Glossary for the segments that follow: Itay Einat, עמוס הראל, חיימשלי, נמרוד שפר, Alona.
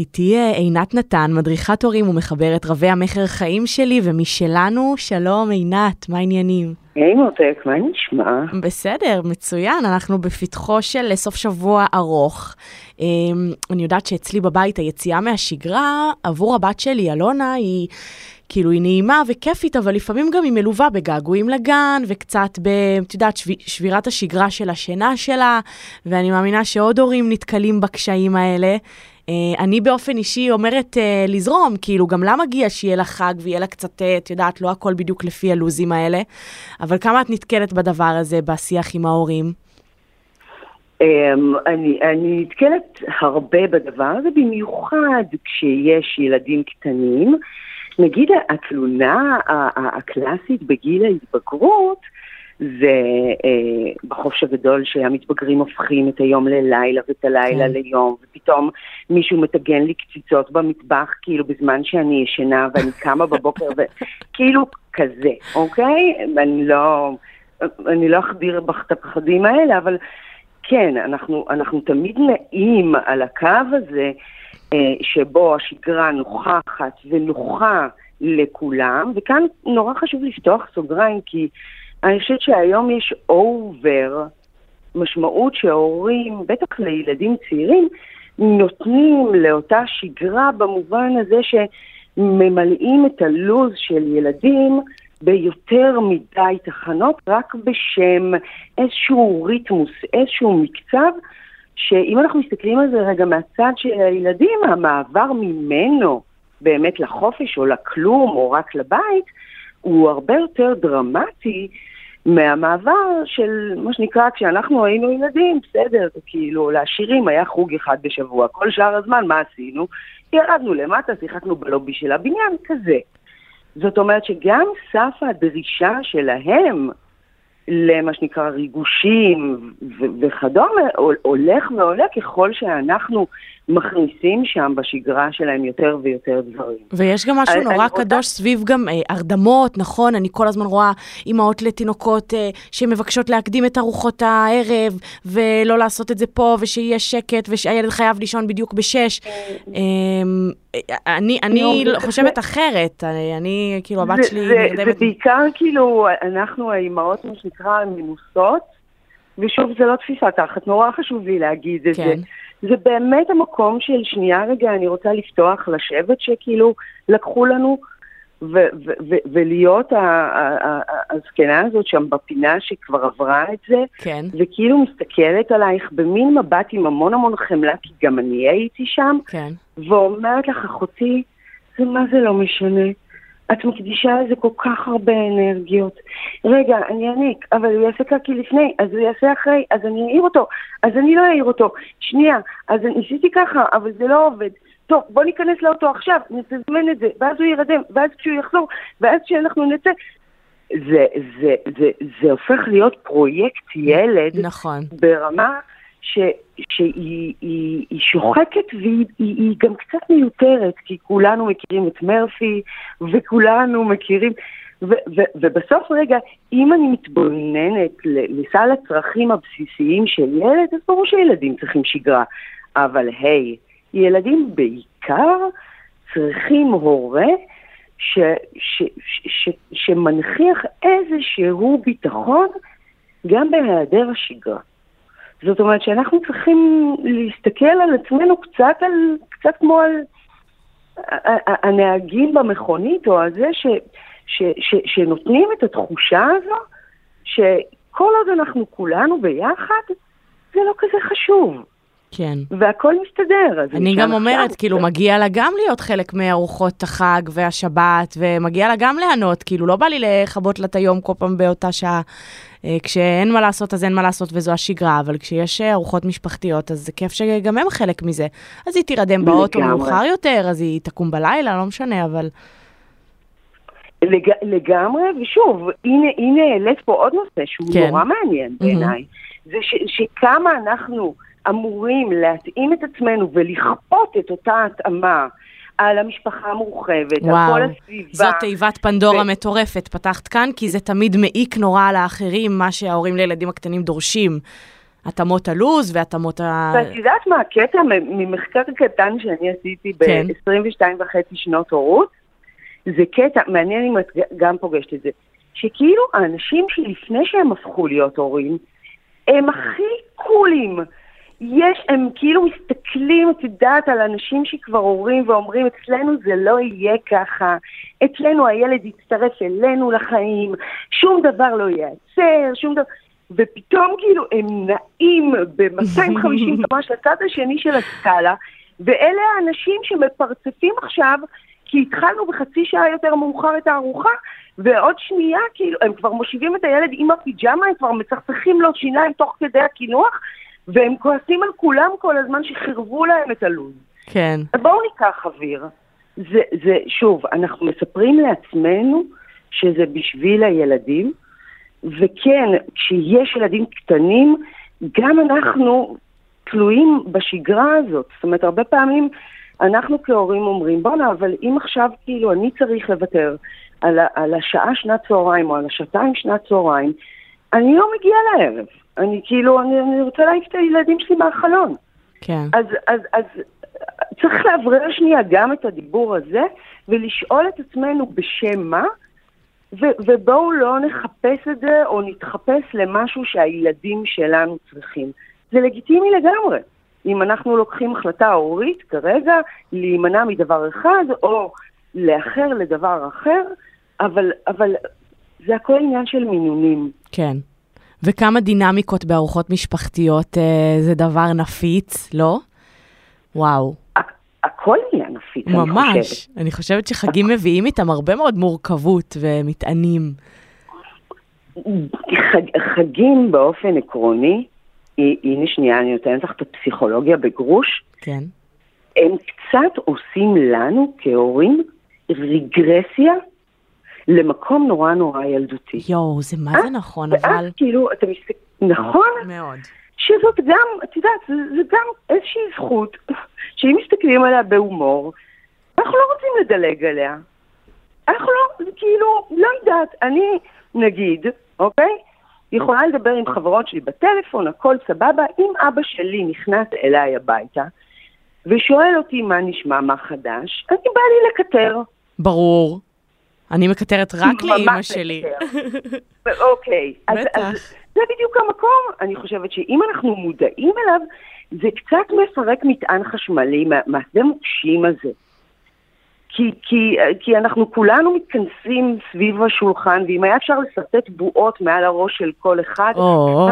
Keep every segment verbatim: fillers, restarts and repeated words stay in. איתי עינת נתן, מדריכת הורים ומחברת רבי המחר חיים שלי ומשלנו. שלום עינת, מה העניינים? היי מותק, מה נשמע? בסדר, מצוין, אנחנו בפתחו של סוף שבוע ארוך. אני יודעת שאצלי בבית היציאה מהשגרה עבור הבת שלי אלונה היא כאילו היא נעימה וכיפית, אבל לפעמים גם היא מלווה בגעגועים לגן, וקצת ב, את יודעת, שבירת השגרה של השינה שלה, ואני מאמינה שעוד הורים נתקלים בקשיים האלה. אני באופן אישי אומרת לזרום, כאילו גם לה מגיע שיהיה לה חג ויהיה לה קצת, את יודעת, לא הכל בדיוק לפי הלוזים האלה, אבל כמה את נתקלת בדבר הזה בשיח עם ההורים? אני, אני נתקלת הרבה בדבר הזה, במיוחד כשיש ילדים קטנים. נגיד, התלונה הקלאסית בגיל ההתבגרות, זה בחופש הגדול שהמתבגרים הופכים את היום ללילה ואת הלילה ליום, ופתאום מישהו מתגן לי קציצות במטבח, כאילו בזמן שאני ישנה ואני קמה בבוקר, כאילו כזה, אוקיי? אני לא, אני לא אכביר בחתפחדים האלה, אבל כן, אנחנו, אנחנו תמיד נעים על הקו הזה, שבו השגרה נוכחת ונוחה לכולם, וכאן נורא חשוב לפתוח סוגריים, כי אני חושבת שהיום יש אובר, משמעות שההורים, בטח לילדים צעירים, נותנים לאותה שגרה במובן הזה שממלאים את הלוז של ילדים ביותר מדי תחנות, רק בשם איזשהו ריתמוס, איזשהו מקצב, שאם אנחנו מסתכלים על זה רגע מהצד של הילדים, המעבר ממנו באמת לחופש או לכלום או רק לבית, הוא הרבה יותר דרמטי מהמעבר של מה שנקרא כשאנחנו היינו ילדים, בסדר, כאילו לעשירים היה חוג אחד בשבוע, כל שאר הזמן מה עשינו? ירדנו למטה, שיחקנו בלובי של הבניין כזה. זאת אומרת שגם סף הדרישה שלהם, למה שנקרא ריגושים ו- וכדומה, הולך ועולה ככל שאנחנו מכניסים שם בשגרה שלהם יותר ויותר דברים. ויש גם משהו נורא קדוש סביב גם הרדמות, נכון? אני כל הזמן רואה אמהות לתינוקות שמבקשות להקדים את ארוחות הערב, ולא לעשות את זה פה, ושיהיה שקט, ושהילד חייב לישון בדיוק בשש. אני חושבת אחרת, אני, כאילו, הבת שלי... זה בעיקר, כאילו, אנחנו האמהות, מה שנקרא, מנוסות, ושוב, זה לא תפיסה תחת, נורא חשוב לי להגיד את זה. זה באמת המקום של שנייה רגע, אני רוצה לפתוח לשבת שכאילו לקחו לנו ו- ו- ו- ולהיות הזקנה הזאת שם בפינה שכבר עברה את זה, כן. וכאילו מסתכלת עלייך במין מבט עם המון המון חמלה, כי גם אני הייתי שם, כן. ואומרת לך, אחותי, זה מה זה לא משנה. את מקדישה לזה כל כך הרבה אנרגיות. רגע, אני אעניק, אבל הוא יעשה קקי לפני, אז הוא יעשה אחרי, אז אני אעיר אותו, אז אני לא אעיר אותו. שנייה, אז אני עשיתי ככה, אבל זה לא עובד. טוב, בוא ניכנס לאוטו עכשיו, נתזמן את זה, ואז הוא ירדם, ואז כשהוא יחזור, ואז כשאנחנו נצא. זה, זה, זה, זה הופך להיות פרויקט ילד, נכון. ברמה ש, שהיא היא, היא שוחקת והיא היא, היא גם קצת מיותרת, כי כולנו מכירים את מרפי וכולנו מכירים ו, ו, ובסוף רגע אם אני מתבוננת לסל הצרכים הבסיסיים של ילד, אז ברור שילדים צריכים שגרה, אבל היי, ילדים בעיקר צריכים הורה ש, ש, ש, ש, שמנחיח איזשהו ביטחון גם בהיעדר השגרה. זאת אומרת שאנחנו צריכים להסתכל על עצמנו קצת, על, קצת כמו על הנהגים במכונית, או על זה ש, ש, ש, שנותנים את התחושה הזו, שכל עוד אנחנו כולנו ביחד, זה לא כזה חשוב. כן. והכל מסתדר. אני גם אומרת, כאילו, מגיע לה גם להיות חלק מארוחות החג והשבת, ומגיע לה גם לענות, כאילו, לא בא לי לחבות לה את היום כל פעם באותה שעה, כשאין מה לעשות, אז אין מה לעשות, וזו השגרה, אבל כשיש ארוחות משפחתיות, אז זה כיף שגם הם חלק מזה. אז היא תירדם באוטו מאוחר יותר, אז היא תקום בלילה, לא משנה, אבל... לגמרי, ושוב, הנה העלית פה עוד נושא, שהוא נורא מעניין בעיניי, זה שכמה אנחנו... אמורים להתאים את עצמנו ולכפות את אותה התאמה על המשפחה המורחבת, על כל הסביבה. זאת תיבת פנדורה ו... מטורפת, פתחת כאן, כי זה תמיד מעיק נורא על האחרים, מה שההורים לילדים הקטנים דורשים. התאמות הלוז והתאמות ה... ואת יודעת מה הקטע? ממחקר קטן שאני עשיתי ב-עשרים ושתיים וחצי שנות הורות, זה קטע, מעניין אם את גם פוגשת את זה, שכאילו האנשים שלפני שהם הפכו להיות הורים, הם הכי קולים. יש, הם כאילו מסתכלים, את יודעת, על אנשים שכבר הורים ואומרים, אצלנו זה לא יהיה ככה, אצלנו הילד יצטרף אלינו לחיים, שום דבר לא ייעצר, שום דבר... ופתאום כאילו הם נעים ב-מאתיים וחמישים ממש לצד השני של הסקאלה, ואלה האנשים שמפרצפים עכשיו, כי התחלנו בחצי שעה יותר מאוחר את הארוחה, ועוד שנייה, כאילו, הם כבר מושיבים את הילד עם הפיג'מה, הם כבר מצחצחים לו שיניים תוך כדי הכינוח, והם כועסים על כולם כל הזמן שחרבו להם את הלוז. כן. בואו ניקח אוויר. זה, זה, שוב, אנחנו מספרים לעצמנו שזה בשביל הילדים, וכן, כשיש ילדים קטנים, גם אנחנו תלויים בשגרה הזאת. זאת אומרת, הרבה פעמים אנחנו כהורים אומרים, בונה, אבל אם עכשיו כאילו אני צריך לוותר על, על השעה שנת צהריים או על השעתיים שנת צהריים, אני לא מגיעה לערב. אני כאילו, אני, אני רוצה להעיף את הילדים שלי מהחלון. כן. אז, אז, אז צריך להברר שנייה גם את הדיבור הזה, ולשאול את עצמנו בשם מה, ו- ובואו לא נחפש את זה, או נתחפש למשהו שהילדים שלנו צריכים. זה לגיטימי לגמרי. אם אנחנו לוקחים החלטה הורית כרגע, להימנע מדבר אחד, או לאחר לדבר אחר, אבל, אבל זה הכל עניין של מינונים. כן. וכמה דינמיקות בארוחות משפחתיות אה, זה דבר נפיץ, לא? וואו. הכל נהיה נפיץ, אני חושבת. ממש. אני חושבת שחגים מביאים איתם הרבה מאוד מורכבות ומטענים. חגים באופן עקרוני, הנה שנייה, אני נותנת לך את הפסיכולוגיה בגרוש. כן. הם קצת עושים לנו כהורים רגרסיה למקום נורא נורא ילדותי. יואו, זה מה זה נכון, אבל... ואז כאילו, אתה מסתכל... נכון? מאוד. שזאת גם, את יודעת, זה, זה גם איזושהי זכות, שאם מסתכלים עליה בהומור, אנחנו לא רוצים לדלג עליה. אנחנו לא, כאילו, לא יודעת, אני נגיד, אוקיי? יכולה לדבר עם חברות שלי בטלפון, הכל סבבה, אם אבא שלי נכנס אליי הביתה, ושואל אותי מה נשמע, מה חדש, אני בא לי לקטר. ברור. אני מקטרת רק לאמא שלי. אוקיי. בטח. זה בדיוק המקום. אני חושבת שאם אנחנו מודעים אליו, זה קצת מפרק מטען חשמלי, מהשדה מוקשים הזה. כי, כי, כי אנחנו כולנו מתכנסים סביב השולחן, ואם היה אפשר לסרטט בועות מעל הראש של כל אחד,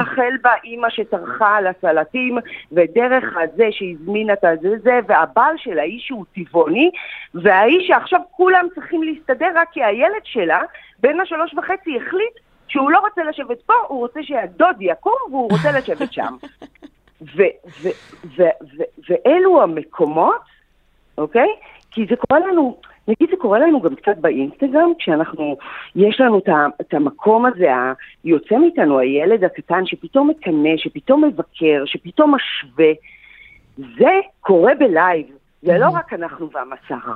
החל באמא שטרחה על הסלטים, ודרך הזה שהזמינה את הזה זה, והבעל של האיש שהוא טבעוני, והאיש שעכשיו כולם צריכים להסתדר רק כי הילד שלה, בין השלוש וחצי החליט שהוא לא רוצה לשבת פה, הוא רוצה שהדוד יקום והוא רוצה לשבת שם. ו, ו, ו, ו, ואלו המקומות, אוקיי? כי זה קורה לנו, נגיד זה קורה לנו גם קצת באינסטגרם, כשאנחנו, יש לנו את המקום הזה, יוצא מאיתנו הילד הקטן שפתאום מקנה, שפתאום מבקר, שפתאום משווה. זה קורה בלייב, זה לא רק אנחנו והמסך.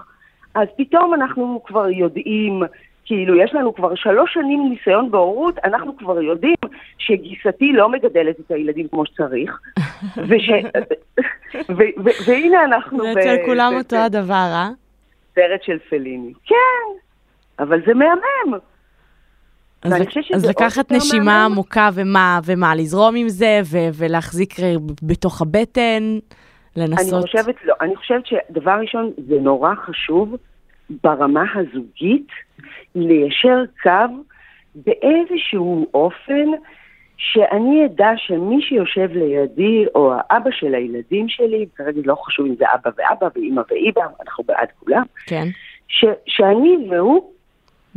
אז פתאום אנחנו כבר יודעים, כאילו יש לנו כבר שלוש שנים ניסיון בהורות, אנחנו כבר יודעים שגיסתי לא מגדלת את הילדים כמו שצריך, וש... ו- ו- והנה אנחנו... זה אצל ב- כולם ב- אותו ב- הדבר, אה? סרט של פליני. כן, אבל זה מהמם. אז, אז לקחת נשימה מהמם. עמוקה ומה, ומה לזרום עם זה, ו- ולהחזיק בתוך הבטן, לנסות... אני חושבת, לא, אני חושבת שדבר ראשון, זה נורא חשוב ברמה הזוגית, ליישר קו באיזשהו אופן... שאני אדע שמי שיושב לידי, או האבא של הילדים שלי, כרגע לא חשוב אם זה אבא ואבא, ואמא ואיבא, אנחנו בעד כולם, כן. ש, שאני והוא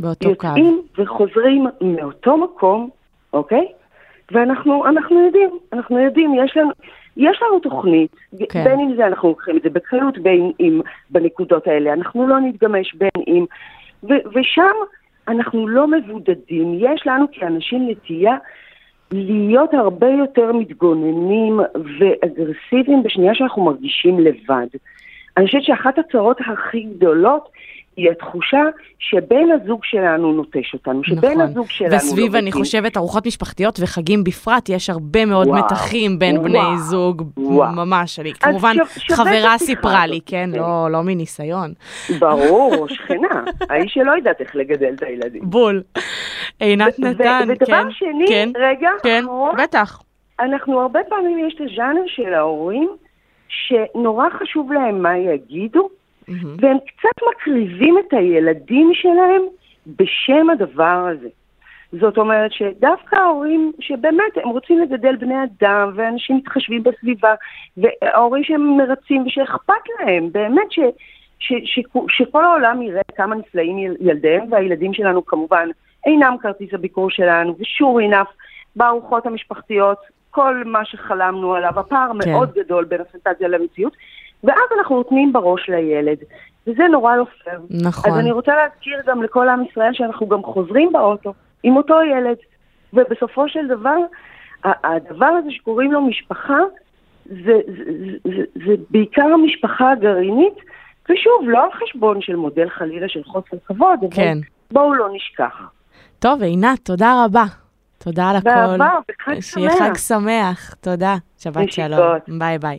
יוצאים קו. וחוזרים מאותו מקום, אוקיי? ואנחנו אנחנו יודעים, אנחנו יודעים, יש לנו, יש לנו תוכנית, כן. בין אם זה אנחנו לוקחים את זה בקלות, בין אם בנקודות האלה, אנחנו לא נתגמש בין אם, ו, ושם אנחנו לא מבודדים, יש לנו כאנשים נטייה, להיות הרבה יותר מתגוננים ואגרסיביים בשנייה שאנחנו מרגישים לבד. אני חושבת שאחת הצרות הכי גדולות היא התחושה שבן הזוג שלנו נוטש אותנו, שבן נכון. הזוג שלנו נוטש. וסביב לא אני מתים. חושבת ארוחות משפחתיות וחגים בפרט, יש הרבה מאוד וואו, מתחים בין וואו, בני זוג, וואו. ממש, אני כמובן ש... חברה סיפרה לי, כן, כן. לא, לא מניסיון. ברור, שכנה, האיש שלא יודעת איך לגדל את הילדים. בול. עינת נתן, ו- ו- כן. ודבר שני, כן, רגע, כן, אחרון, בטח. אנחנו הרבה פעמים יש את הז'אנר של ההורים, שנורא חשוב להם מה יגידו, Mm-hmm. והם קצת מקריבים את הילדים שלהם בשם הדבר הזה. זאת אומרת שדווקא ההורים שבאמת הם רוצים לגדל בני אדם ואנשים מתחשבים בסביבה, וההורים שהם מרצים ושאכפת להם, באמת ש, ש, ש, שכל העולם יראה כמה נפלאים יל, ילדיהם, והילדים שלנו כמובן אינם כרטיס הביקור שלנו, ושור אינף בארוחות המשפחתיות, כל מה שחלמנו עליו, הפער כן. מאוד גדול בין הפנטזיה למציאות, ואז אנחנו נותנים בראש לילד, וזה נורא יופר. נכון. אז אני רוצה להזכיר גם לכל עם ישראל שאנחנו גם חוזרים באוטו עם אותו ילד, ובסופו של דבר, הדבר הזה שקוראים לו משפחה, זה, זה, זה, זה בעיקר המשפחה הגרעינית, ושוב, לא על חשבון של מודל חלילה של חוסר כבוד, כן. בואו לא נשכח. טוב, עינת, תודה רבה. תודה על הכל. באהבה, וחג שמח. שיהיה חג שמח, תודה. שבת שלום. ביי ביי.